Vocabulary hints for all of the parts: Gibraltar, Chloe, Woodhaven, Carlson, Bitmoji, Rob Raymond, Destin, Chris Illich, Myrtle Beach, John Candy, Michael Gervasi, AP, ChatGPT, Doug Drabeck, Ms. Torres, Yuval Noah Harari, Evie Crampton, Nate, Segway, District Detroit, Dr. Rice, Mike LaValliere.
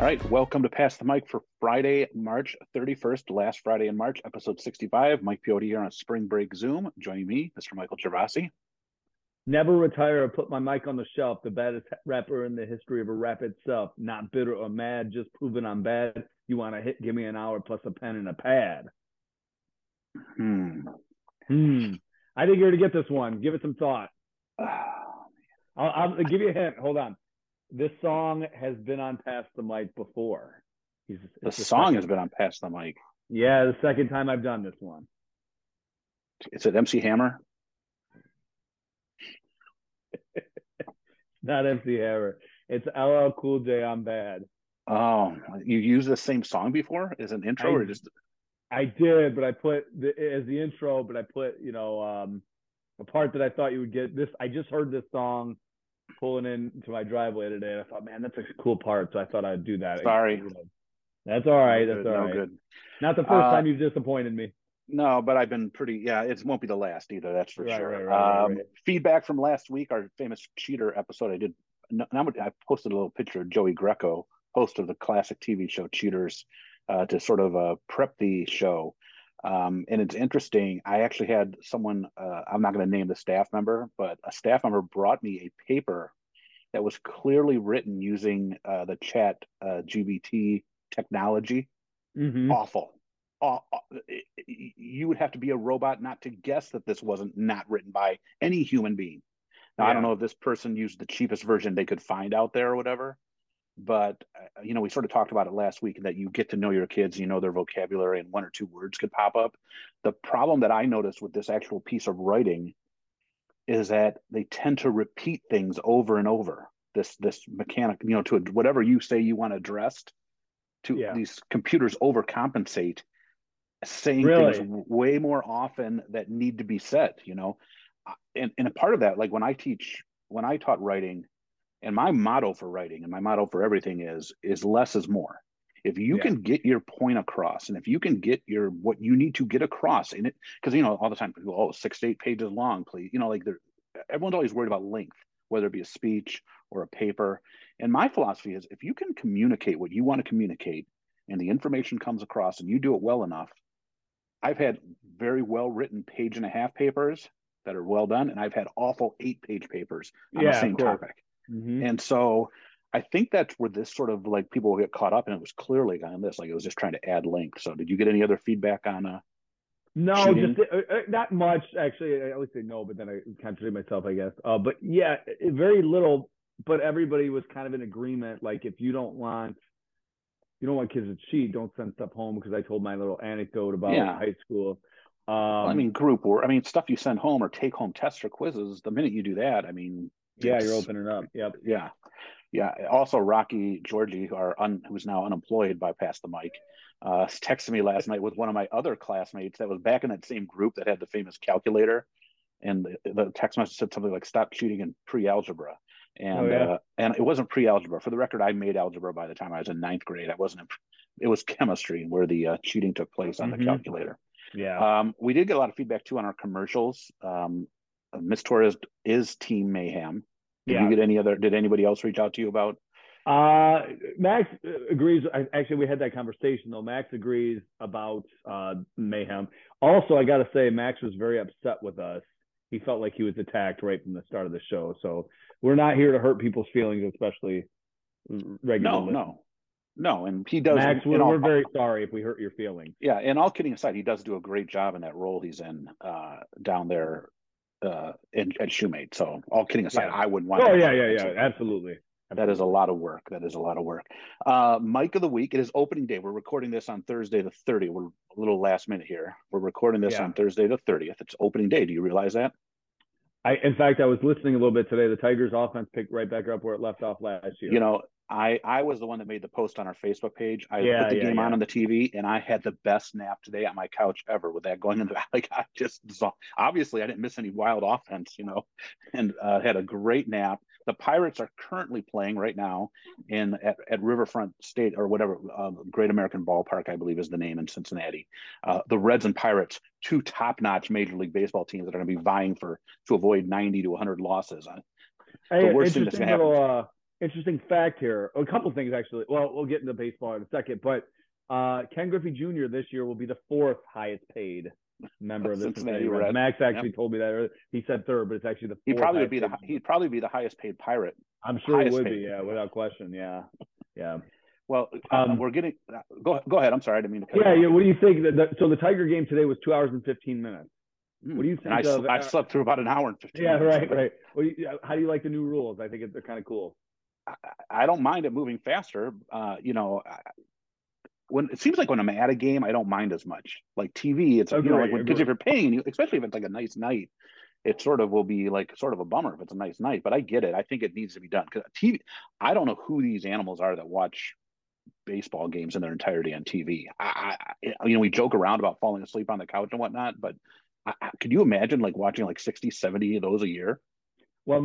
All right, welcome to Pass the Mic for Friday, March 31st, last Friday in March, episode 65. Mike Pioti here on a spring break Zoom. Joining me, Mr. Michael Gervasi. Never retire or put my mic on the shelf. The baddest rapper in the history of a rap itself. Not bitter or mad, just proving I'm bad. You want to hit, give me an hour plus a pen and a pad. I think you're going to get this one. Give it some thought. I'll give you a hint. Hold on. This song has been on Pass the Mic before. The song has been on Pass the Mic. Yeah, the second time I've done this one. Is it MC Hammer? Not MC Hammer. It's LL Cool J, I'm Bad. Oh, you used the same song before as an intro? I did, but I put as the intro, but I put, you know, a part that I thought you would get. This, I just heard this song pulling into my driveway today, and I thought, man, that's a cool part, so I thought I'd do that. Sorry. That's all right. That's all right. Good. Not the first time you've disappointed me. No, but I've been pretty, it won't be the last either, that's for sure. Right. Feedback from last week, our famous Cheater episode, I posted a little picture of Joey Greco, host of the classic TV show Cheaters, to sort of prep the show. And it's interesting, I actually had someone, I'm not going to name the staff member, but a staff member brought me a paper that was clearly written using the ChatGPT technology. Mm-hmm. Awful. You would have to be a robot not to guess that this wasn't not written by any human being. Now, yeah. I don't know if this person used the cheapest version they could find out there or whatever, but you know, we sort of talked about it last week that you get to know your kids, you know, their vocabulary, and one or two words could pop up. The problem that I noticed with this actual piece of writing is that they tend to repeat things over and over. This mechanic, you know, to whatever you say you want addressed to, yeah. These computers overcompensate, saying really? Things way more often that need to be said, you know, and a part of that, like when I taught writing, and my motto for writing and my motto for everything is less is more. If you yeah. can get your point across, and if you can get what you need to get across in it, because, you know, all the time people go, 6 to 8 pages long, please, you know, like everyone's always worried about length, whether it be a speech or a paper. And my philosophy is, if you can communicate what you want to communicate, and the information comes across, and you do it well enough, I've had very well-written 1.5-page papers that are well done, and I've had awful 8-page papers on the same topic. Mm-hmm. And so I think that's where this sort of, like, people get caught up, and it was clearly on this, like, it was just trying to add length. So did you get any other feedback on No, just, not much, actually. I always say no, but then I contradict myself, I guess. But, yeah, very little, but everybody was kind of in agreement, like, if you don't want kids to cheat, don't send stuff home, because I told my little anecdote about high school. Group work. I mean, stuff you send home or take home tests or quizzes, the minute you do that, I mean. Yeah, you're opening up. Yep. Yeah. Yeah. Also, Rocky Georgie, who's now unemployed by Pass the Mic, texted me last night with one of my other classmates that was back in that same group that had the famous calculator. And the text message said something like, stop cheating in pre-algebra. And and it wasn't pre-algebra. For the record, I made algebra by the time I was in 9th grade. It was chemistry where the cheating took place on the calculator. Yeah. We did get a lot of feedback too on our commercials. Ms. Torres is Team Mayhem. Did you get any other? Did anybody else reach out to you about? Max agrees. Actually, we had that conversation though. Max agrees about Mayhem. Also, I got to say, Max was very upset with us. He felt like he was attacked right from the start of the show. So we're not here to hurt people's feelings, especially regularly. No. And he does. Max, we're very sorry if we hurt your feelings. Yeah. And all kidding aside, he does do a great job in that role he's in down there at Shoemate. So all kidding aside, I wouldn't want to. Absolutely. That is a lot of work. Mic of the week. It is opening day. We're recording this on Thursday the 30th. We're a little last minute here. We're recording this on Thursday the 30th. It's opening day. Do you realize that? In fact, I was listening a little bit today. The Tigers offense picked right back up where it left off last year. You know, I was the one that made the post on our Facebook page. I put the game on the TV, and I had the best nap today on my couch ever with that going in the back. Like, I just obviously I didn't miss any wild offense, you know, and had a great nap. The Pirates are currently playing right now at Riverfront State or whatever, Great American Ballpark, I believe is the name in Cincinnati. The Reds and Pirates, two top-notch Major League Baseball teams that are going to be vying to avoid 90 to 100 losses. The worst thing that's going to happen. interesting fact here. A couple things, actually. Well, we'll get into baseball in a second, but Ken Griffey Jr. this year will be the fourth highest paid member of the Cincinnati Reds. Max actually told me that earlier. He said third, but it's actually the fourth. He'd probably be the highest paid pirate. I'm sure he would be, yeah, without question. Yeah, yeah. Well, we're getting go ahead. I'm sorry, I didn't mean to cut you off. Yeah. What do you think? So the Tiger game today was 2 hours and 15 minutes. What do you think? I slept through about an hour and 15. Yeah, minutes. Right. Well, how do you like the new rules? I think they're kind of cool. I don't mind it moving faster. When it seems like when I'm at a game, I don't mind as much. Like TV, it's because if you're paying, especially if it's like a nice night, it sort of will be like sort of a bummer if it's a nice night. But I get it. I think it needs to be done because TV. I don't know who these animals are that watch baseball games in their entirety on TV. We joke around about falling asleep on the couch and whatnot, but could you imagine like watching like 60, 70 of those a year? Well,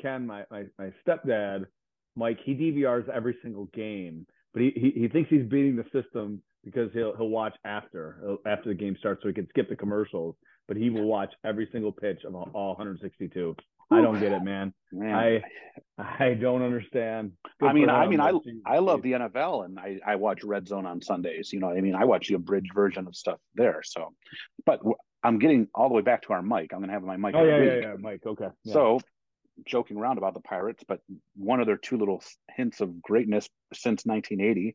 Ken, my stepdad, Mike, he DVRs every single game. But he thinks he's beating the system because he'll watch after the game starts so he can skip the commercials. But he will watch every single pitch of all 162. I don't get it, man. I don't understand. I love the NFL and I watch Red Zone on Sundays. You know what I mean? I watch the abridged version of stuff there. So, but I'm getting all the way back to our mic. I'm going to have my mic. Oh yeah, Mike. Okay. Yeah. So. Joking around about the Pirates, but one of their two little hints of greatness since 1980,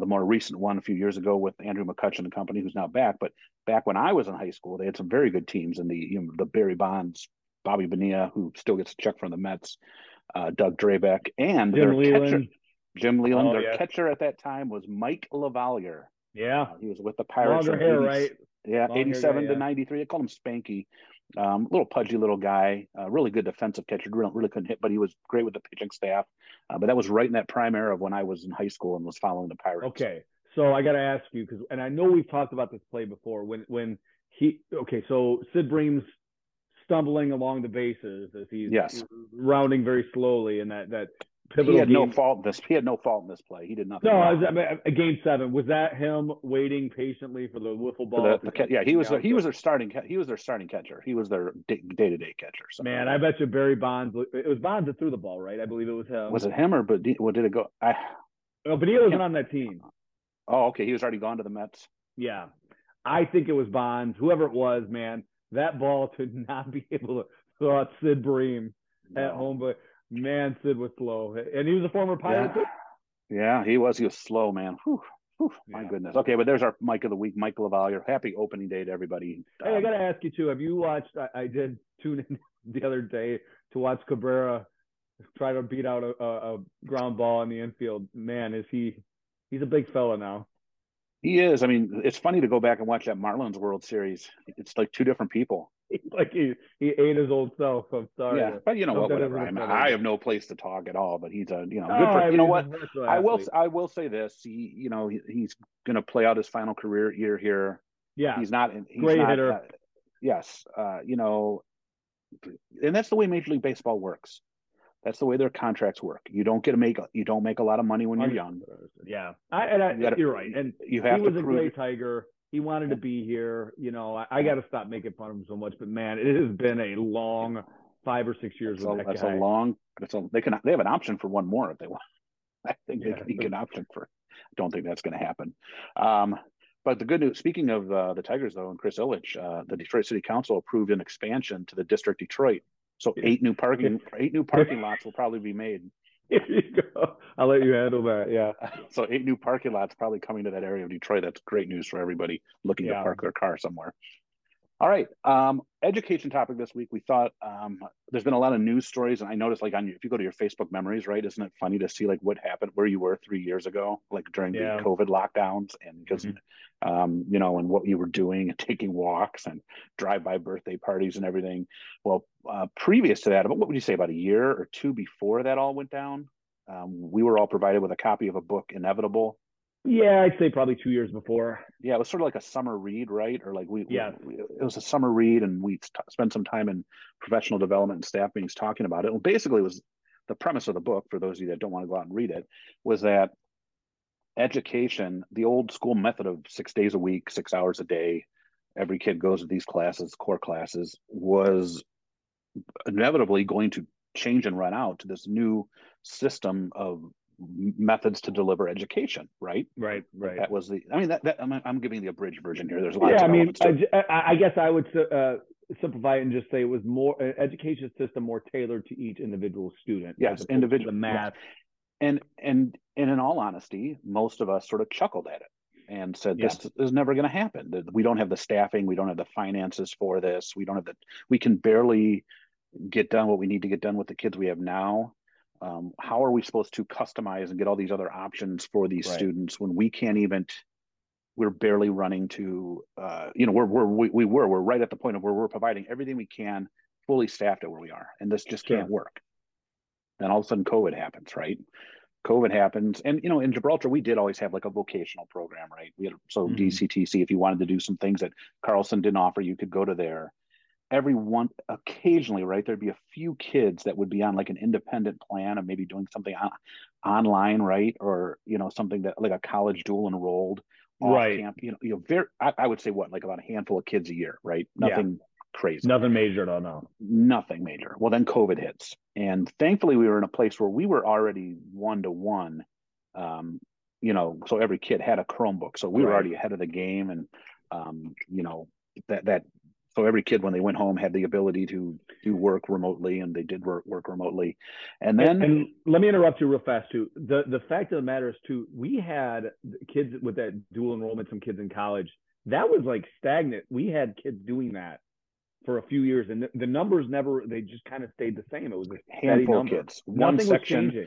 the more recent one a few years ago with Andrew McCutcheon and company, who's now back. But back when I was in high school, they had some very good teams in the Barry Bonds, Bobby Bonilla, who still gets a check from the Mets, Doug Drabeck, and Jim Leland. Their catcher at that time was Mike LaValliere. Yeah, he was with the Pirates. Longer hair, right? Yeah, 87 to 93. They called him Spanky. Little pudgy little guy, really good defensive catcher, really couldn't hit, but he was great with the pitching staff. But that was right in that prime era of when I was in high school and was following the Pirates. Okay, so I got to ask you because I know we've talked about this play before. So Sid Bream's stumbling along the bases as he's rounding very slowly, and that pivotal. He had no fault in this play. He did nothing. No, game seven, was that him waiting patiently for the wiffle ball? He was their starting catcher. He was their day-to-day catcher. So. Man, I bet you Barry Bonds. It was Bonds that threw the ball, right? I believe it was him. Was it him or Bonilla? Well, did it go? Bonilla wasn't on that team. Oh, okay. He was already gone to the Mets. Yeah, I think it was Bonds. Whoever it was, man, that ball could not be able to throw out Sid Bream at home, but. Man, Sid was slow. And he was a former Pirate. Yeah, he was. He was slow, man. Whew, my goodness. Okay, but there's our Mike of the Week, Mike LaValliere. Happy opening day to everybody. Hey, I got to ask you, too. Have you watched – I did tune in the other day to watch Cabrera try to beat out a ground ball in the infield. Man, is he's a big fella now. He is. I mean, it's funny to go back and watch that Marlins World Series. It's like two different people. Like he ate his old self. I'm sorry. Yeah, but you know what? I have no place to talk at all. But he's good for you know what? I will say this. He's going to play out his final career year here. Yeah, he's not hitter. And that's the way Major League Baseball works. That's the way their contracts work. You don't make a lot of money when you're young. Yeah, you're right. And you have to prove a great Tiger. He wanted to be here. I got to stop making fun of him so much, but man, it has been a long 5 or 6 years. They have an option for one more if they want. I think they can option for. I don't think that's going to happen. But the good news, speaking of the Tigers though, and Chris Illich, the Detroit City Council approved an expansion to the District Detroit. So eight new parking lots will probably be made. There you go. I'll let you handle that. Yeah. So 8 new parking lots probably coming to that area of Detroit. That's great news for everybody looking to park their car somewhere. All right. Education topic this week. We thought there's been a lot of news stories, and I noticed if you go to your Facebook memories, right? Isn't it funny to see what happened, where you were 3 years ago, during the COVID lockdowns, and because and what you were doing and taking walks and drive-by birthday parties and everything. Well, previous to that, what would you say about a year or two before that all went down? We were all provided with a copy of a book, Inevitable. Yeah, I'd say probably 2 years before. Yeah, it was sort of like a summer read, right? Or it was a summer read, and we spent some time in professional development and staff meetings talking about it. Well, basically, it was the premise of the book, for those of you that don't want to go out and read it, was that education, the old school method of 6 days a week, 6 hours a day, every kid goes to these classes, core classes, was inevitably going to change and run out to this new system of methods to deliver education, right? Right, right. That was the, I mean, that, I'm giving the abridged version here. There's a lot of elements to it. I guess I would simplify it and just say it was more an education system more tailored to each individual student. Yes, individual math. Yeah. And in all honesty, most of us sort of chuckled at it and said, this is never going to happen. We don't have the staffing. We don't have the finances for this. We don't have the, we can barely get done what we need to get done with the kids we have now. How are we supposed to customize and get all these other options for these students when we can't even, we're barely running to, you know, we're right at the point of where we're providing everything we can, fully staffed at where we are. And this just can't work. Then all of a sudden COVID happens, right? COVID happens. And, you know, in Gibraltar, we did always have like a vocational program, right? We had, so DCTC, if you wanted to do some things that Carlson didn't offer, you could go to there. Everyone, occasionally, right, there'd be a few kids that would be on like an independent plan of maybe doing something online, right? Or, you know, something that like a college dual enrolled camp, you know, very, I would say what, like about a handful of kids a year, right? Nothing crazy. Nothing major at all, no. Nothing major. Well, then COVID hits. And thankfully we were in a place where we were already one-to-one, you know, so every kid had a Chromebook. So we were already ahead of the game. And, you know, so every kid, when they went home, had the ability to do work remotely, and they did work remotely. And then, and let me interrupt you real fast too. The fact of the matter is too, we had kids with that dual enrollment, some kids in college, that was like stagnant. We had kids doing that for a few years, and the numbers never, they just kind of stayed the same. It was a handful of kids, one section. Nothing was changing.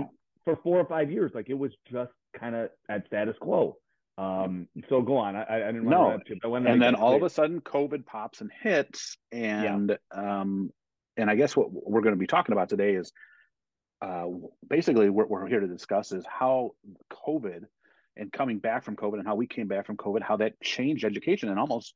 And for 4 or 5 years, like it was just kind of at status quo. So go on. I didn't want to. And then all of a sudden COVID pops and hits. And, and I guess what we're going to be talking about today is, basically what we're here to discuss is how COVID and coming back from COVID and how we came back from COVID, how that changed education and almost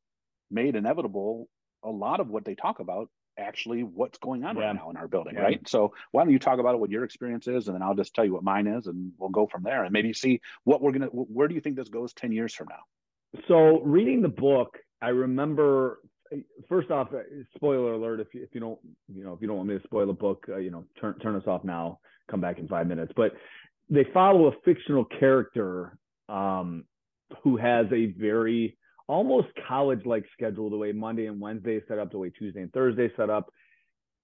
made inevitable a lot of what they talk about, actually what's going on right now in our building, right? So why don't you talk about what your experience is, and then I'll just tell you what mine is, and we'll go from there and maybe see what we're going to, where do you think this goes 10 years from now? So reading the book, I remember, first off, spoiler alert, if you don't want me to spoil the book, you know, turn us off now, come back in 5 minutes, but they follow a fictional character who has a very almost college-like schedule, the way Monday and Wednesday is set up, the way Tuesday and Thursday is set up.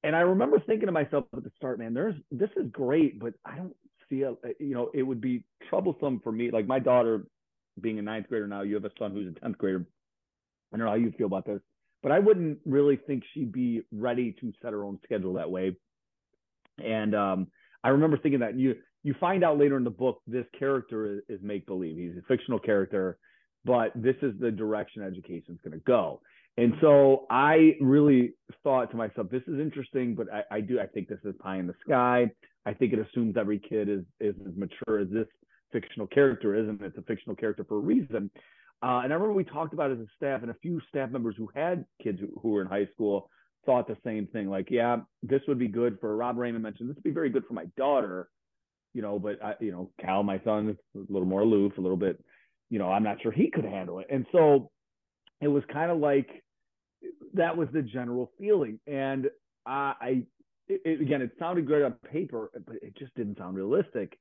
And I remember thinking to myself at the start, man, this is great, but I don't see, you know, it would be troublesome for me. Like my daughter being a 9th grader now, you have a son who's a 10th grader. I don't know how you feel about this, but I wouldn't really think she'd be ready to set her own schedule that way. And I remember thinking that you find out later in the book, this character is make-believe. He's a fictional character, but this is the direction education's going to go. And so I really thought to myself, this is interesting, but I think this is pie in the sky. I think it assumes every kid is as mature as this fictional character is, and it's a fictional character for a reason. And I remember we talked about it as a staff, and a few staff members who had kids who were in high school thought the same thing. Like, yeah, this would be good for, Rob Raymond mentioned, this would be very good for my daughter, you know, but Cal, my son, is a little more aloof, a little bit, you know, I'm not sure he could handle it. And so it was kind of like, that was the general feeling. And again, it sounded great on paper, but it just didn't sound realistic.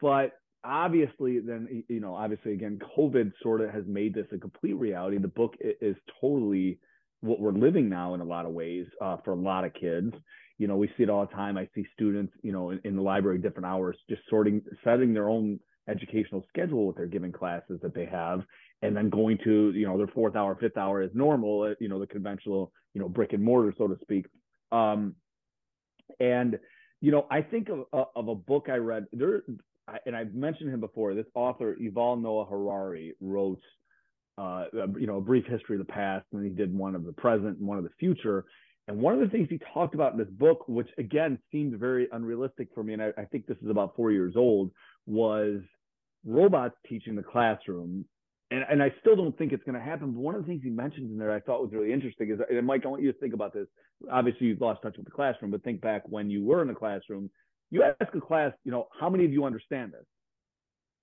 But obviously then, you know, obviously again, COVID sort of has made this a complete reality. The book is totally what we're living now in a lot of ways for a lot of kids. You know, we see it all the time. I see students, you know, in the library, different hours, just setting their own educational schedule with their given classes that they have, and then going to, you know, their 4th hour, 5th hour is normal, you know, the conventional, you know, brick and mortar, so to speak. And, you know, I think of a book I read there, and I've mentioned him before, this author, Yuval Noah Harari, wrote, you know, A Brief History of the Past, and he did one of the present and one of the future. And one of the things he talked about in this book, which again seemed very unrealistic for me, and I think this is about 4 years old, was robots teaching the classroom. And I still don't think it's going to happen. But one of the things he mentioned in there I thought was really interesting is, and Mike, I want you to think about this. Obviously, you've lost touch with the classroom, but think back when you were in the classroom, you ask a class, you know, how many of you understand this?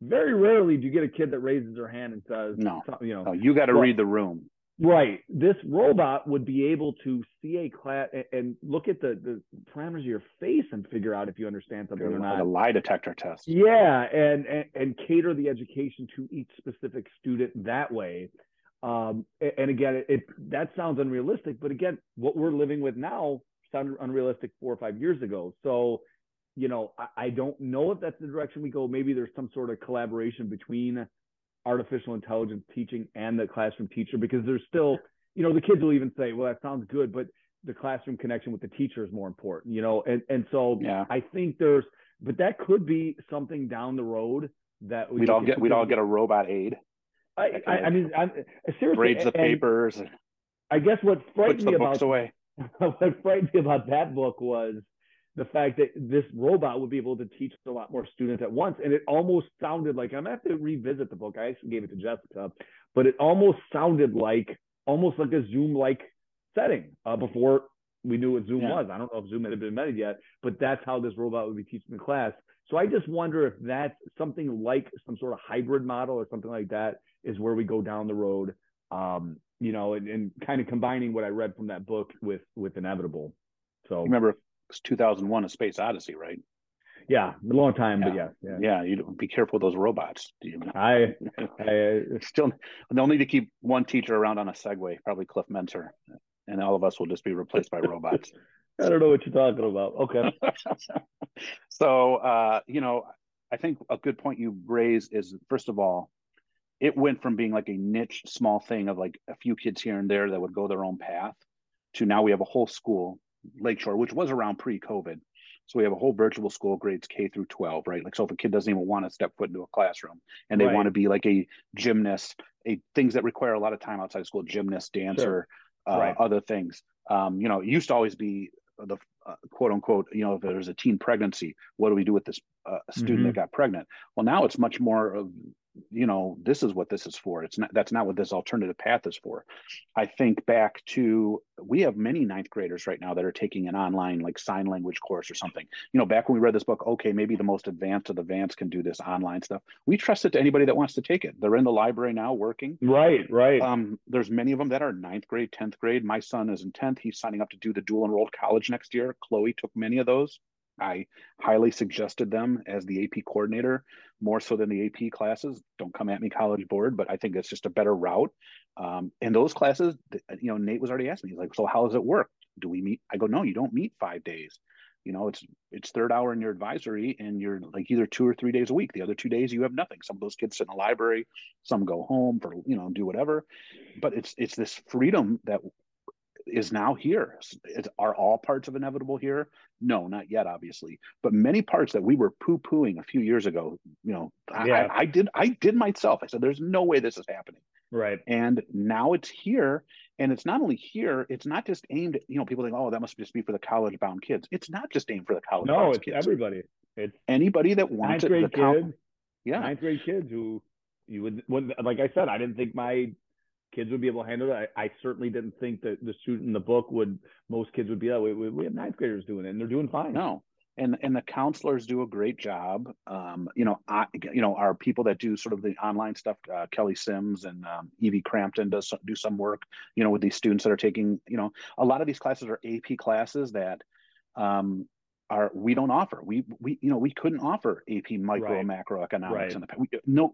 Very rarely do you get a kid that raises their hand and says, no, you know, no, you got to read the room. Right. This robot would be able to see a class and look at the parameters of your face and figure out if you understand something or not. Like a lie detector test. Yeah, and cater the education to each specific student that way. And again, that sounds unrealistic, but again, what we're living with now sounded unrealistic 4 or 5 years ago. So, you know, I don't know if that's the direction we go. Maybe there's some sort of collaboration between artificial intelligence teaching and the classroom teacher, because there's still, you know, the kids will even say, well, that sounds good, but the classroom connection with the teacher is more important, you know? And so yeah. I think but that could be something down the road that we'd all get a robot aid. I mean, seriously, grades the papers. And I guess what frightened me about that book was the fact that this robot would be able to teach a lot more students at once. And it almost sounded like, I'm going to have to revisit the book. I actually gave it to Jessica, but it almost sounded like, a Zoom-like setting before we knew what Zoom was. I don't know if Zoom had been invented yet, but that's how this robot would be teaching the class. So I just wonder if that's something like some sort of hybrid model or something like that is where we go down the road, you know, and kind of combining what I read from that book with Inevitable. So remember, 2001 A Space Odyssey, right? Yeah, a long time, but yeah. You be careful with those robots. I still, they'll need to keep one teacher around on a Segway, probably Cliff Mentor, and all of us will just be replaced by robots. I don't know what you're talking about. Okay. So, you know, I think a good point you raise is, first of all, it went from being like a niche, small thing of like a few kids here and there that would go their own path to now we have a whole school. Lakeshore, which was around pre-COVID, so we have a whole virtual school, grades K through 12, right? Like, so if a kid doesn't even want to step foot into a classroom and they want to be like a gymnast, things that require a lot of time outside of school, gymnast, dancer, other things. You know, it used to always be the quote unquote, you know, if there's a teen pregnancy, what do we do with this student that got pregnant? Well, now it's much more of, you know, this is what this is for. It's not, that's not what this alternative path is for. I think back to, we have many ninth graders right now that are taking an online like sign language course or something. You know, back when we read this book, okay, maybe the most advanced of the advanced can do this online stuff. We trust it to anybody that wants to take it. They're in the library now working. Right. There's many of them that are ninth grade, 10th grade. My son is in 10th. He's signing up to do the dual enrolled college next year. Chloe took many of those. I highly suggested them as the AP coordinator, more so than the AP classes. Don't come at me, College Board, but I think it's just a better route. And those classes, you know, Nate was already asking me, he's like, so how does it work? Do we meet? I go, no, you don't meet 5 days. You know, it's third hour in your advisory and you're like either 2 or 3 days a week. The other 2 days you have nothing. Some of those kids sit in the library, some go home for, you know, do whatever. But it's this freedom that is now here. Are all parts of Inevitable here? No, not yet, obviously. But many parts that we were poo-pooing a few years ago, you know, I did myself. I said, there's no way this is happening. Right. And now it's here. And it's not only here, it's not just aimed at, you know, people think, oh, that must just be for the college-bound kids. It's not just aimed for the college-bound kids. No, it's everybody. It's anybody that wants it. Ninth grade kids who you would, like I said, I didn't think my kids would be able to handle it. I certainly didn't think that the student in the book would, most kids would be that way. We have ninth graders doing it and they're doing fine. No. And the counselors do a great job. You know, our people that do sort of the online stuff, Kelly Sims and Evie Crampton do some work, you know, with these students that are taking, you know, a lot of these classes are AP classes that we don't offer. We you know, we couldn't offer AP micro and macroeconomics in the past.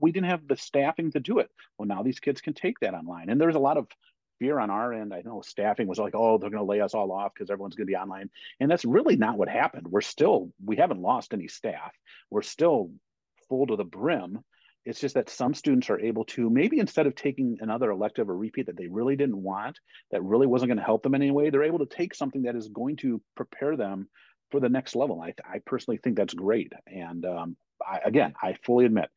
We didn't have the staffing to do it. Well, now these kids can take that online, and there's a lot of fear on our end. I know staffing was like, oh, they're going to lay us all off because everyone's going to be online, and that's really not what happened. We haven't lost any staff. We're still full to the brim. It's just that some students are able to, maybe instead of taking another elective or repeat that they really didn't want, that really wasn't going to help them in any way, they're able to take something that is going to prepare them for the next level. I personally think that's great. And I fully admit,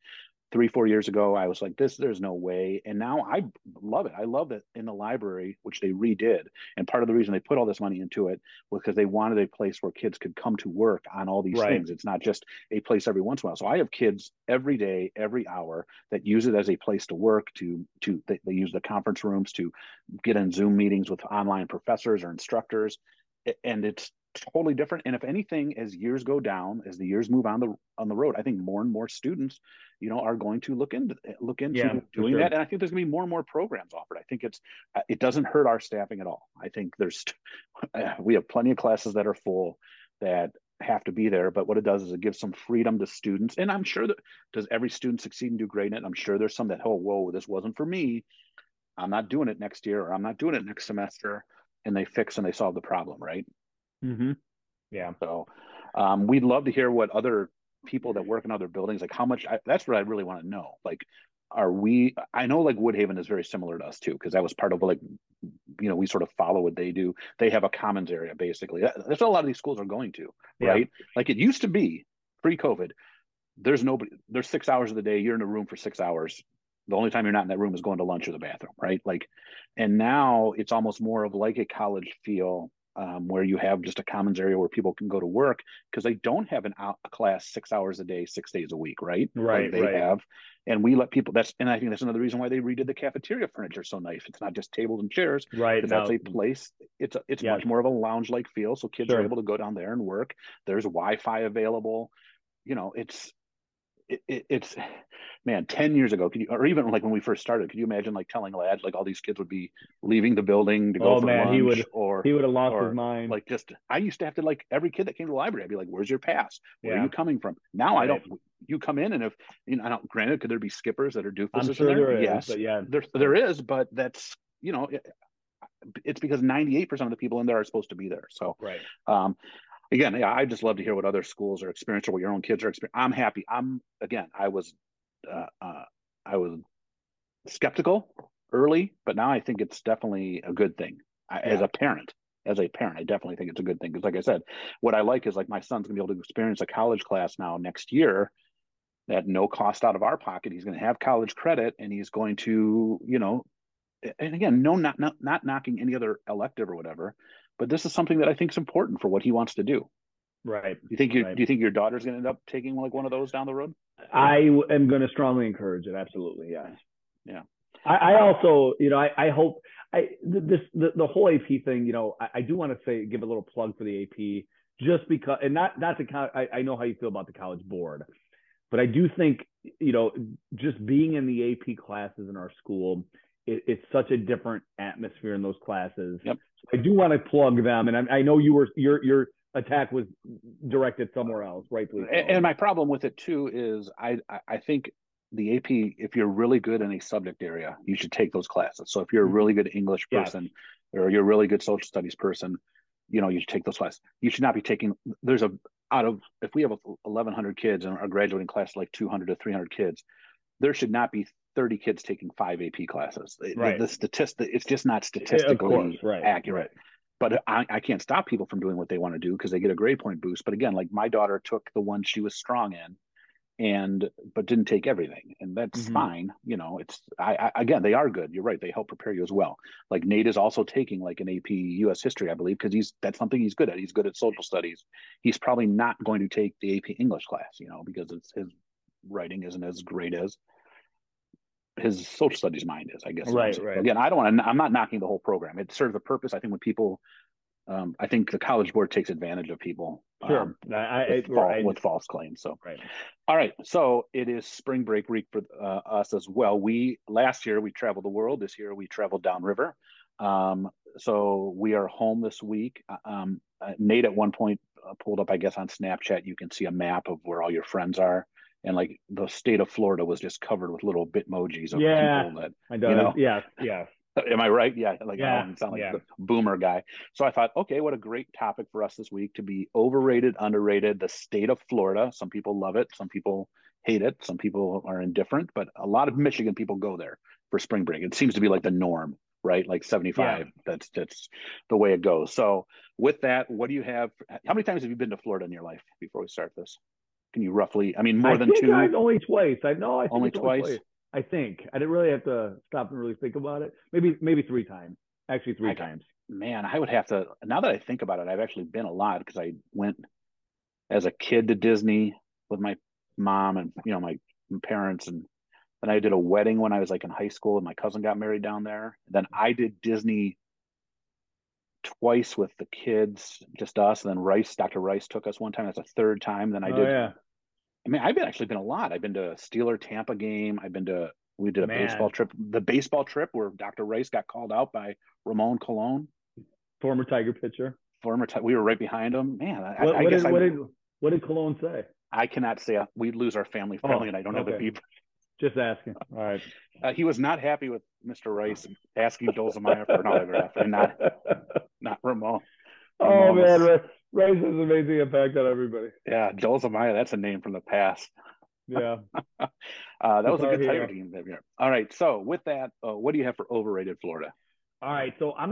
3-4 years ago, I was like, there's no way. And now I love it. I love it in the library, which they redid. And part of the reason they put all this money into it was because they wanted a place where kids could come to work on all these things. It's not just a place every once in a while. So I have kids every day, every hour that use it as a place to work, they use the conference rooms to get in Zoom meetings with online professors or instructors. And it's totally different. And if anything, as years go down, as the years move on the road, I think more and more students, you know, are going to look into doing that. And I think there's gonna be more and more programs offered. I think it doesn't hurt our staffing at all. I think we have plenty of classes that are full that have to be there, but what it does is it gives some freedom to students. And I'm sure that does every student succeed and do great in it. I'm sure there's some that, oh, whoa, this wasn't for me. I'm not doing it next year, or I'm not doing it next semester. And they fix and they solve the problem, right? Mm-hmm. Yeah. So we'd love to hear what other people that work in other buildings, like how much, that's what I really want to know. Like, I know like Woodhaven is very similar to us too, because that was part of like, you know, we sort of follow what they do. They have a commons area, basically. That's what a lot of these schools are going to, right? Yeah. Like it used to be pre-COVID, there's 6 hours of the day, you're in a room for 6 hours. The only time you're not in that room is going to lunch or the bathroom, right? Like, and now it's almost more of like a college feel, where you have just a commons area where people can go to work because they don't have a class 6 hours a day, 6 days a week, right? Right. Like they have, and we let people. And I think that's another reason why they redid the cafeteria furniture so nice. It's not just tables and chairs, right? It's actually a place. It's much more of a lounge-like feel, so kids are able to go down there and work. There's Wi-Fi available. You know, it's man, 10 years ago, or even like when we first started, could you imagine like telling Lad, like all these kids would be leaving the building to go for lunch? He would have lost his mind. Like I used to have to like every kid that came to the library, I'd be like, where's your pass? Where are you coming from? Now I don't, you come in and if, you know, I don't, granted, could there be skippers that are doofuses? I'm sure there is, yes, but there is, but that's, you know, it's because 98% of the people in there are supposed to be there. So, right. Again, yeah, I just love to hear what other schools are experiencing, or what your own kids are experiencing. I'm happy. I was skeptical early, but now I think it's definitely a good thing. As a parent, I definitely think it's a good thing. Because like I said, what I like is like my son's gonna be able to experience a college class now next year at no cost out of our pocket. He's gonna have college credit, and he's going to, you know, and again, not knocking any other elective or whatever. But this is something that I think is important for what he wants to do. Right. Do you think your daughter's going to end up taking like one of those down the road? I am going to strongly encourage it. Absolutely. Yes. Yeah. I hope the whole AP thing, you know, I do want to say, give a little plug for the AP just because, and not to count, I know how you feel about the college board, but I do think, you know, just being in the AP classes in our school, it's such a different atmosphere in those classes. Yep. So I do want to plug them, and I know you were your attack was directed somewhere else, rightfully. And my problem with it too is I think the AP, if you're really good in a subject area, you should take those classes. So if you're a really good English person or you're a really good social studies person, you know, you should take those classes. You should not be taking. If we have 1,100 kids and our graduating class like 200 to 300 kids, there should not be 30 kids taking 5 AP classes. Right. The statistic, it's just not statistically accurate. But I can't stop people from doing what they want to do because they get a grade point boost. But again, like my daughter took the one she was strong in, but didn't take everything, and that's fine. You know, again, they are good. You're right; they help prepare you as well. Like Nate is also taking like an AP U.S. history, I believe, because that's something he's good at. He's good at social studies. He's probably not going to take the AP English class, you know, because his writing isn't as great as his social studies mind is, I guess. Right. Again, I'm not knocking the whole program. It serves a purpose. I think when people, I think the college board takes advantage of people with false claims. So, right. All right. So it is spring break week for us as well. Last year we traveled the world. This year we traveled downriver. So we are home this week. Nate at one point pulled up, I guess, on Snapchat, you can see a map of where all your friends are. And like the state of Florida was just covered with little bitmojis of people that, I know. You know, yeah. Am I right? Yeah. Like, I don't sound like the boomer guy. So I thought, okay, what a great topic for us this week to be overrated, underrated, the state of Florida. Some people love it. Some people hate it. Some people are indifferent, but a lot of Michigan people go there for spring break. It seems to be like the norm, right? Like 75, that's the way it goes. So with that, what do you have? How many times have you been to Florida in your life before we start this? Can you roughly? I mean, more than two. Only twice. Only twice. I think I didn't really have to stop and really think about it. Maybe three times. Actually, three times. Man, I would have to. Now that I think about it, I've actually been a lot because I went as a kid to Disney with my mom and my parents, and then I did a wedding when I was like in high school, and my cousin got married down there. And then I did Disney twice with the kids, just us, and then Rice, Dr. Rice took us one time. That's the third time. Then I did. Yeah. I mean, I've actually been a lot. I've been to a Steeler-Tampa game. I've been to, we did a baseball trip. The baseball trip where Dr. Rice got called out by Ramon Colon. Former Tiger pitcher. We were right behind him. Man, what did Colon say? I cannot say. We'd lose our family friendly, and I don't have the beep. Just asking. All right. He was not happy with Mr. Rice asking Dolzemeier for an autograph, and not Ramon. Oh, man. Rice has an amazing impact on everybody. Yeah, Dolzemeier, that's a name from the past. Yeah. That was a good Tiger team that year. All right. So with that, what do you have for overrated Florida? All right. So I'm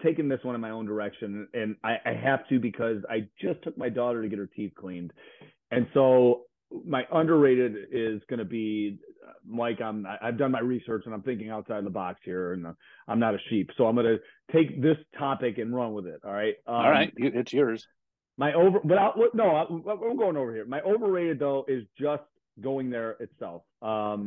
taking this one in my own direction, and I have to because I just took my daughter to get her teeth cleaned, and so my underrated is going to be Mike. I've done my research and I'm thinking outside the box here, and I'm not a sheep. So I'm going to take this topic and run with it. All right. All right. It's yours. I'm going over here. My overrated though is just going there itself. So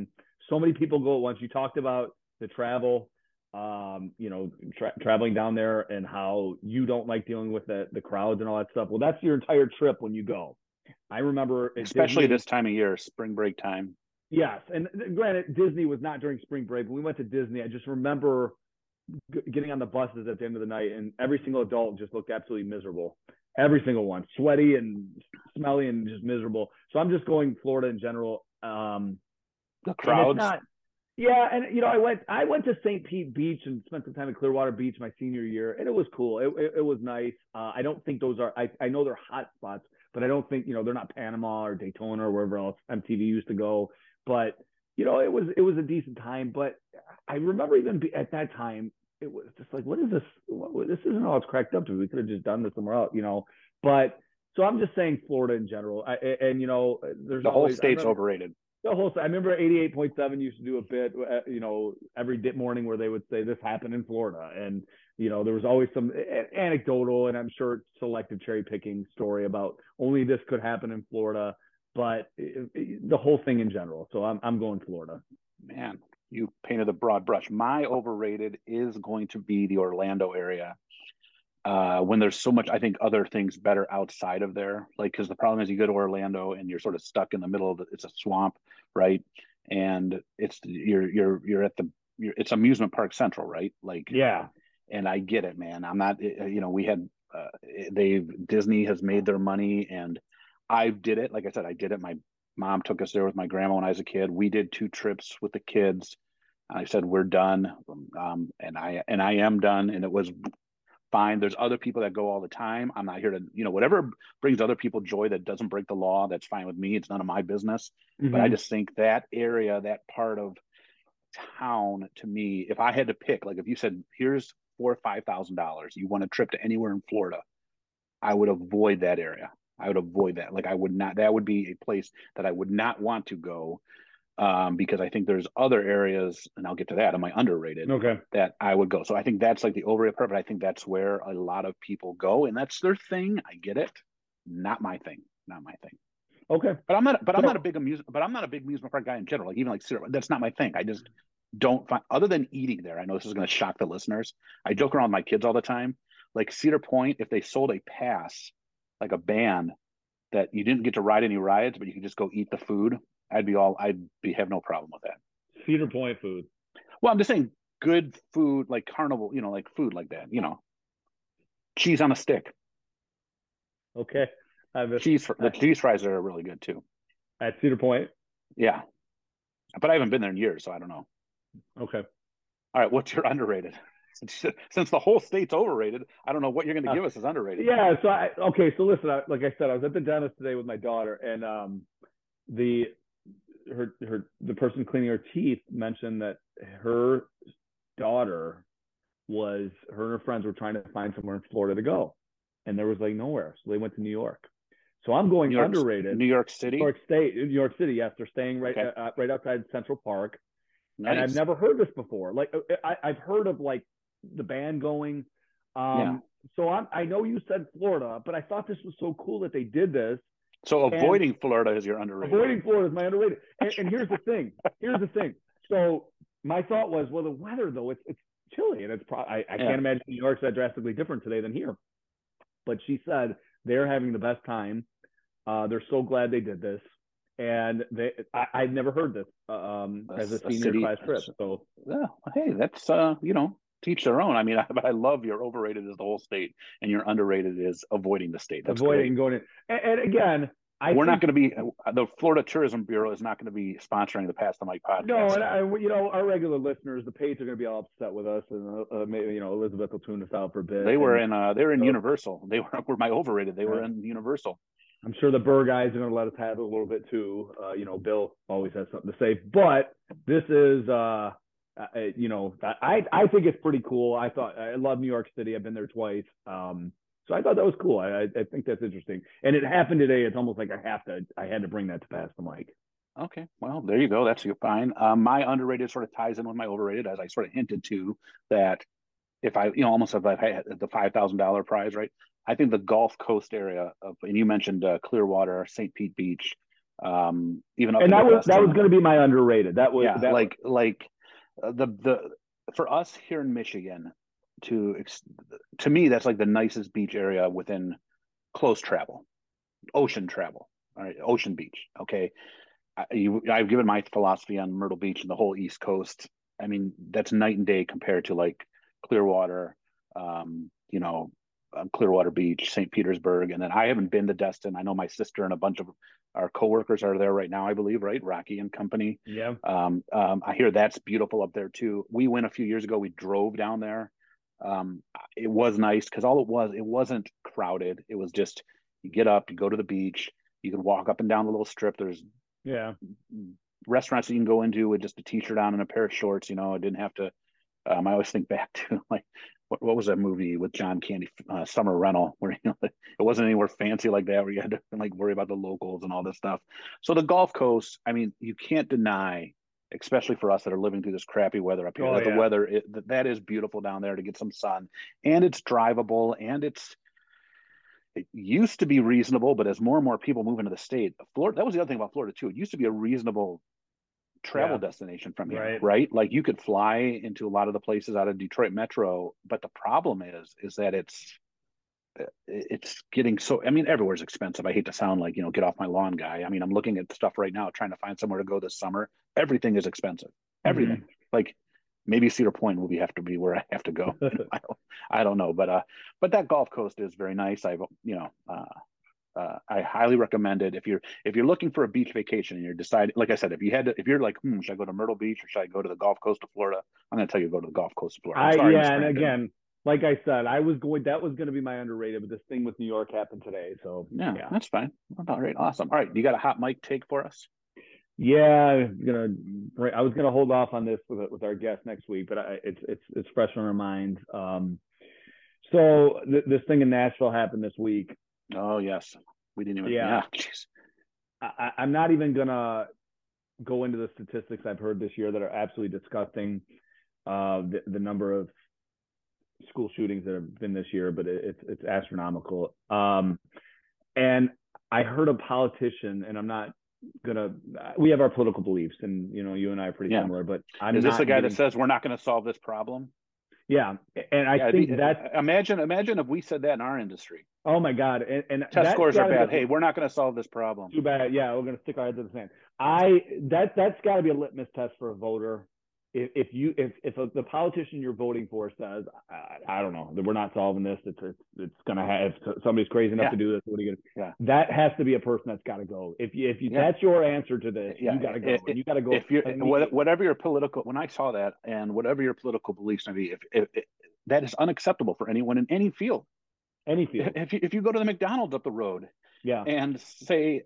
many people go at once. You talked about the travel, traveling down there and how you don't like dealing with the crowds and all that stuff. Well, that's your entire trip when you go. I remember, especially Disney, this time of year, spring break time. Yes, and granted, Disney was not during spring break, but we went to Disney. I just remember getting on the buses at the end of the night, and every single adult just looked absolutely miserable. Every single one, sweaty and smelly and just miserable. So I'm just going Florida in general. The crowds. I went to St. Pete Beach and spent some time at Clearwater Beach my senior year, and it was cool. It was nice. I don't think those are. I know they're hot spots, but I don't think, they're not Panama or Daytona or wherever else MTV used to go. But, it was a decent time. But I remember even at that time, it was just like, what is this? This isn't all it's cracked up to. We could have just done this somewhere else, But so I'm just saying Florida in general. There's the whole state's overrated. The whole state. I remember 88.7 used to do a bit, every morning where they would say this happened in Florida. And, there was always some anecdotal and I'm sure selective cherry picking story about only this could happen in Florida, but the whole thing in general. So I'm going Florida. Man, you painted a broad brush. My overrated is going to be the Orlando area. When there's so much, I think, other things better outside of there, like, because the problem is you go to Orlando and you're sort of stuck in the middle of it's a swamp, right? And it's you're at it's amusement park central, right? Like, yeah. And I get it, man. I'm not, we had Disney has made their money, and I did it. Like I said, I did it. My mom took us there with my grandma when I was a kid. We did 2 trips with the kids. I said we're done, and I am done, and it was fine. There's other people that go all the time. I'm not here to, whatever brings other people joy that doesn't break the law, that's fine with me. It's none of my business. Mm-hmm. But I just think that area, that part of town, to me, if I had to pick, like if you said, here's $4,000 or $5,000, you want a trip to anywhere in Florida, I would avoid that area. I would avoid that. Like I would not, that would be a place that I would not want to go. Because I think there's other areas, and I'll get to that, am I underrated, that I would go. So I think that's like the overrated part, but I think that's where a lot of people go, and that's their thing. I get it. Not my thing. Okay. I'm not a big amusement park guy in general. Like even like Cedar, that's not my thing. I just don't find, other than eating there, I know this is going to shock the listeners. I joke around with my kids all the time. Like Cedar Point, if they sold a pass, like a ban, that you didn't get to ride any rides, but you could just go eat the food, I'd have no problem with that. Cedar Point food. Well, I'm just saying good food, like carnival, like food like that, cheese on a stick. Okay. The cheese fries are really good too. At Cedar Point? Yeah. But I haven't been there in years, so I don't know. Okay. All right. What's your underrated? Since the whole state's overrated, I don't know what you're going to give us as underrated. Yeah. So listen, like I said, I was at the dentist today with my daughter, and the person cleaning her teeth mentioned that her daughter and her friends were trying to find somewhere in Florida to go, and there was like nowhere, so they went to New York. So I'm going underrated. New York City. Yes, they're staying right outside Central Park. Nice. And I've never heard this before. Like I've heard of like the band going. So I know you said Florida, but I thought this was so cool that they did this. So avoiding Florida is your underrated. Avoiding Florida is my underrated. And here's the thing. So my thought was, well, the weather though, it's chilly, and it's probably I can't imagine New York's that drastically different today than here. But she said they're having the best time. They're so glad they did this, and I've never heard this as a senior class trip. So yeah, hey, that's you know, teach their own. I mean, I love your overrated is the whole state, and your underrated is avoiding the state. That's avoiding going in, and again. We're not going to be the Florida Tourism Bureau is not going to be sponsoring the Pass the Mic podcast. No, and you know, our regular listeners, the Pates, are going to be all upset with us, and maybe, you know, Elizabeth will tune us out for a bit. They were in Universal. They were my overrated. They were in Universal. I'm sure the Burr guys are going to let us have a little bit too. You know, Bill always has something to say, but this is you know, I think it's pretty cool. I love New York City. I've been there twice. So I thought that was cool. I think that's interesting, and it happened today. It's almost like I had to bring that to Pass the Mic. Okay, well there you go. That's fine. My underrated sort of ties in with my overrated, as I sort of hinted to that. If I, you know, almost if I had the $5,000 prize, right? I think the Gulf Coast area of, and you mentioned Clearwater, St. Pete Beach, even up. And that was going to be my underrated. That was for us here in Michigan. To me, that's like the nicest beach area within close travel, ocean travel. All right, Ocean Beach. Okay, I've given my philosophy on Myrtle Beach and the whole East Coast. I mean, that's night and day compared to like Clearwater, you know, Clearwater Beach, St. Petersburg, and then I haven't been to Destin. I know my sister and a bunch of our coworkers are there right now, I believe, right? Rocky and company. Yeah. I hear that's beautiful up there too. We went a few years ago. We drove down there. It was nice because it wasn't crowded. It was just you get up, you go to the beach, you can walk up and down the little strip. There's restaurants that you can go into with just a t-shirt on and a pair of shorts. You know, I didn't have to. I always think back to like what was that movie with John Candy, Summer Rental, where you know, it wasn't anywhere fancy like that where you had to like worry about the locals and all this stuff. So the Gulf Coast, I mean, you can't deny. Especially for us that are living through this crappy weather up here. Oh, the weather that is beautiful down there to get some sun, and it's drivable, and it used to be reasonable, but as more and more people move into the state, Florida, that was the other thing about Florida too. It used to be a reasonable travel destination from here, right? Like you could fly into a lot of the places out of Detroit Metro, but the problem is that it's getting so, I mean, everywhere's expensive. I hate to sound like, you know, get off my lawn guy. I mean, I'm looking at stuff right now, trying to find somewhere to go this summer. Everything is expensive. Everything. Mm-hmm. Like maybe Cedar Point will have to be where I have to go. I don't know, but that Gulf Coast is very nice. I highly recommend it. If you're looking for a beach vacation and you're deciding, like I said, if you're like, should I go to Myrtle Beach or should I go to the Gulf Coast of Florida? I'm going to tell you to go to the Gulf Coast of Florida. Like I said, that was going to be my underrated, but this thing with New York happened today. So yeah, that's fine. All right. Awesome. All right. You got a hot mic take for us? Yeah. I was going to hold off on this with our guest next week, but it's fresh on our minds. So this thing in Nashville happened this week. Oh yes. We didn't even. Yeah. I'm not even going to go into the statistics I've heard this year that are absolutely disgusting. The number of school shootings that have been this year, but it's astronomical. And I heard a politician, and I'm not gonna. We have our political beliefs, and you know, you and I are pretty similar. But is this the guy that says we're not going to solve this problem? Yeah, and I think that imagine if we said that in our industry. Oh my God! And test scores are bad. Hey, we're not going to solve this problem. Too bad. Yeah, we're going to stick our heads in the sand. That's got to be a litmus test for a voter. If the politician you're voting for says, I don't know, that we're not solving this, it's going to have, if somebody's crazy enough to do this, what are you going to that has to be a person that's got to go. If that's your answer to this, you got to go. You got to go. If whatever your political, when I saw that, and whatever your political beliefs may be, if that is unacceptable for anyone in any field. Any field. If you go to the McDonald's up the road, and say,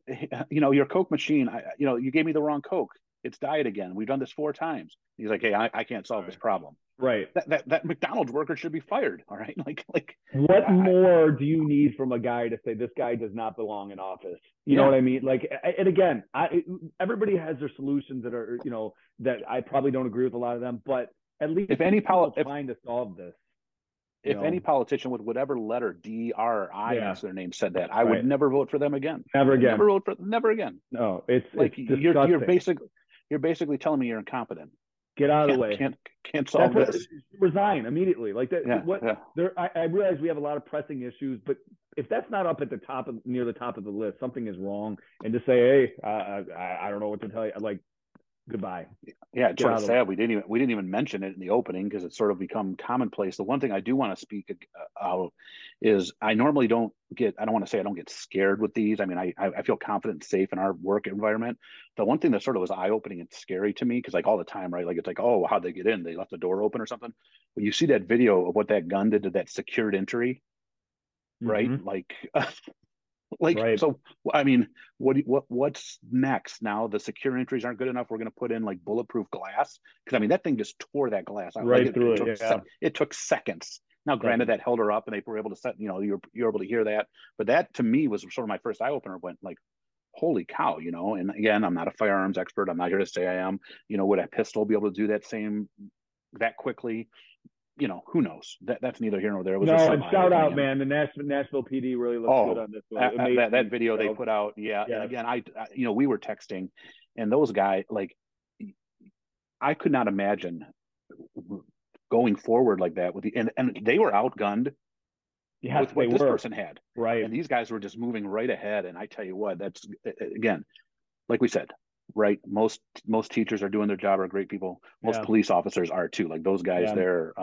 you know, your Coke machine, you know, you gave me the wrong Coke. It's diet again. We've done this 4 times. He's like, hey, I can't solve this problem. Right. That McDonald's worker should be fired. All right. Like what more do you need from a guy to say this guy does not belong in office? You know what I mean? Like, and again, everybody has their solutions that are, you know, that I probably don't agree with a lot of them, but at least if trying to solve this. If any politician with whatever letter D, R, I as their name said that, I would never vote for them again. Never again. Never again. No, it's like it's you're basically telling me you're incompetent. Get out of the way. Can't solve this. Resign immediately. Like that. Yeah, what? Yeah. I realize we have a lot of pressing issues, but if that's not up at the top of near the top of the list, something is wrong. And to say, hey, I don't know what to tell you. Like, goodbye. Yeah, it's sort of sad. We didn't even mention it in the opening because it's sort of become commonplace. The one thing I do want to speak out is I don't get scared with these. I mean, I feel confident and safe in our work environment. The one thing that sort of was eye-opening and scary to me, because like all the time, right? Like it's like, oh, how'd they get in? They left the door open or something. But you see that video of what that gun did to that secured entry, right? Mm-hmm. Right. So, I mean, what's next now? The secure entries aren't good enough. We're going to put in like bulletproof glass. Because I mean, that thing just tore that glass out. Right through it. It took seconds. Now, granted, that held her up and they were able to set, you're able to hear that. But that to me was sort of my first eye opener, went like, holy cow, and again, I'm not a firearms expert. I'm not here to say I am, would a pistol be able to do that quickly? Who knows? That's neither here nor there. Shout out, man. The Nashville PD really looks good on this one. That video they put out. Yeah. Yes. And again, I we were texting and those guys, like, I could not imagine going forward like that and they were outgunned with what this person had. Right. And these guys were just moving right ahead. And I tell you what, that's, again, like we said, right, most teachers are doing their job, are great people. Most police officers are too. Like those guys there,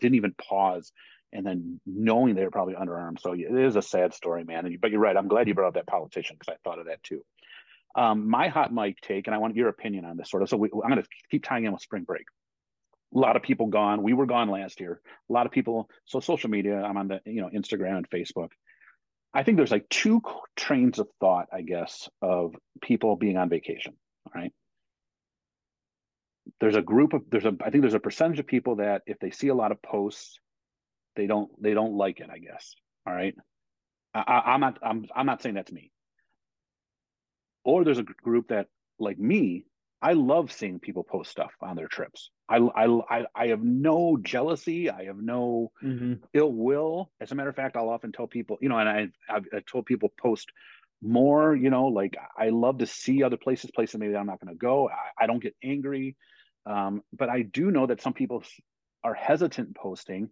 didn't even pause, and then knowing they were probably underarmed. So it is a sad story, man. But you're right. I'm glad you brought up that politician because I thought of that too. My hot mic take, and I want your opinion on this sort of. So I'm going to keep tying in with spring break. A lot of people gone. We were gone last year. A lot of people. So social media. I'm on the Instagram and Facebook. I think there's like two trains of thought, I guess, of people being on vacation. All right. I think there's a percentage of people that if they see a lot of posts, they don't like it, I guess. All right. I'm not saying that's me. Or there's a group that, like me, I love seeing people post stuff on their trips. I have no jealousy. I have no ill will. As a matter of fact, I'll often tell people, and I've told people post more, like I love to see other places maybe I'm not going to go. I don't get angry. But I do know that some people are hesitant in posting.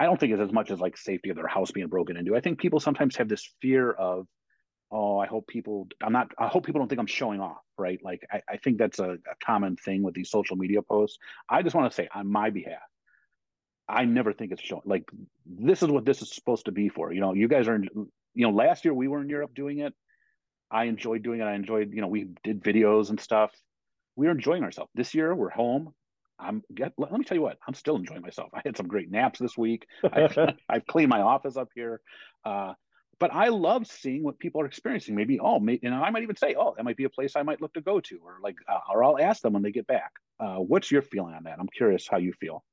I don't think it's as much as like safety of their house being broken into. I think people sometimes have this fear of, I hope people don't think I'm showing off, right? Like, I think that's a common thing with these social media posts. I just want to say on my behalf, I never think it's showing. Like, this is what this is supposed to be for. You guys are, last year we were in Europe doing it. I enjoyed doing it. I enjoyed, we did videos and stuff. We were enjoying ourselves. This year we're home. Let me tell you what, I'm still enjoying myself. I had some great naps this week. I've cleaned my office up here. But I love seeing what people are experiencing. Maybe, I might even say, that might be a place I might look to go to, or like, or I'll ask them when they get back. What's your feeling on that? I'm curious how you feel.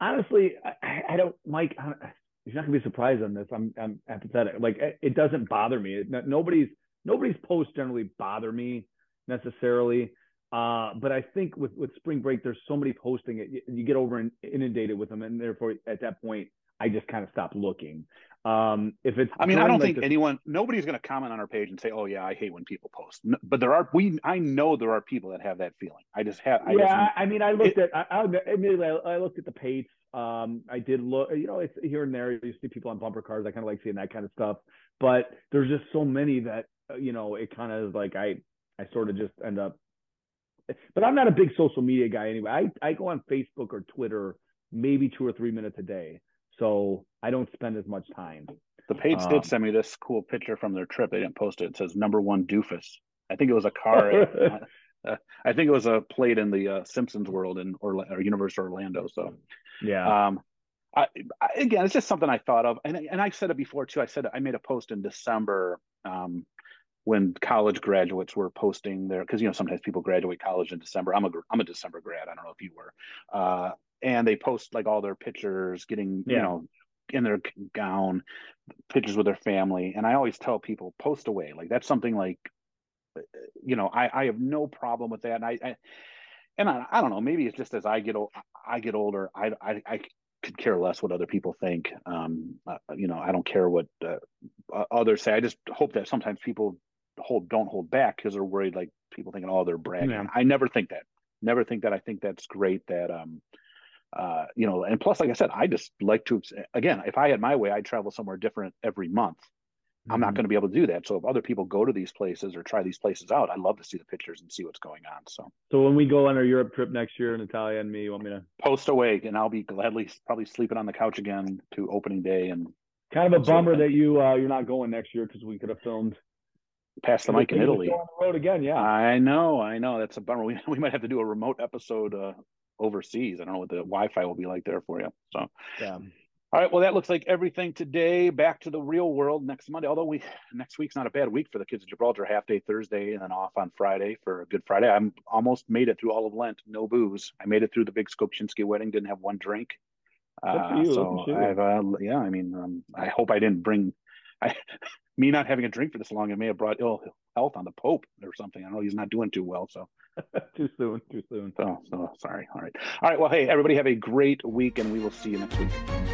Honestly, I don't, Mike. You're not gonna be surprised on this. I'm apathetic. Like it doesn't bother me. Nobody's posts generally bother me necessarily. But I think with spring break, there's so many posting it, you get over inundated with them, and therefore at that point, I just kind of stopped looking. Nobody's going to comment on our page and say, "Oh yeah, I hate when people post." No, but I know there are people that have that feeling. I looked at the page. I did look, it's here and there. You see people on bumper cars. I kind of like seeing that kind of stuff. But there's just so many that it kind of is like I sort of just end up. But I'm not a big social media guy anyway. I go on Facebook or Twitter maybe 2 or 3 minutes a day. So I don't spend as much time. The page did send me this cool picture from their trip. They didn't post it. It says "#1 doofus." I think it was a car. I think it was a plate in the Simpsons world in or Universal Orlando. So yeah. Again, it's just something I thought of, and I said it before too. I said I made a post in December when college graduates were posting their, because sometimes people graduate college in December. I'm a December grad. I don't know if you were. And they post like all their pictures getting, in their gown, pictures with their family. And I always tell people, post away. Like that's something like, I have no problem with that. And I don't know, maybe it's just as I get older, I could care less what other people think. I don't care what others say. I just hope that sometimes people don't hold back because they're worried, like people thinking, oh, they're bragging. Yeah. I never think that. never think that. I think that's great that, you know, and plus, like I said, I just like to, again, if I had my way, I'd travel somewhere different every month. Mm-hmm. I'm not going to be able to do that. So if other people go to these places or try these places out, I'd love to see the pictures and see what's going on. So when we go on our Europe trip next year, Natalia and me, you want me to post away, and I'll be gladly probably sleeping on the couch again to opening day. And kind of a bummer that you're not going next year, because we could have filmed Pass the Mic in Italy. On the road again, yeah. I know. That's a bummer. We might have to do a remote episode overseas. I don't know what the Wi-Fi will be like there for you. So, yeah. All right. Well, that looks like everything today. Back to the real world next Monday. Although next week's not a bad week for the kids of Gibraltar. Half day Thursday and then off on Friday for a Good Friday. I'm almost made it through all of Lent. No booze. I made it through the big Skopchinski wedding. Didn't have one drink. I hope I didn't bring. Me not having a drink for this long, it may have brought ill health on the Pope or something. I know he's not doing too well, so. Too soon. So sorry. All right. Well, hey, everybody have a great week, and we will see you next week.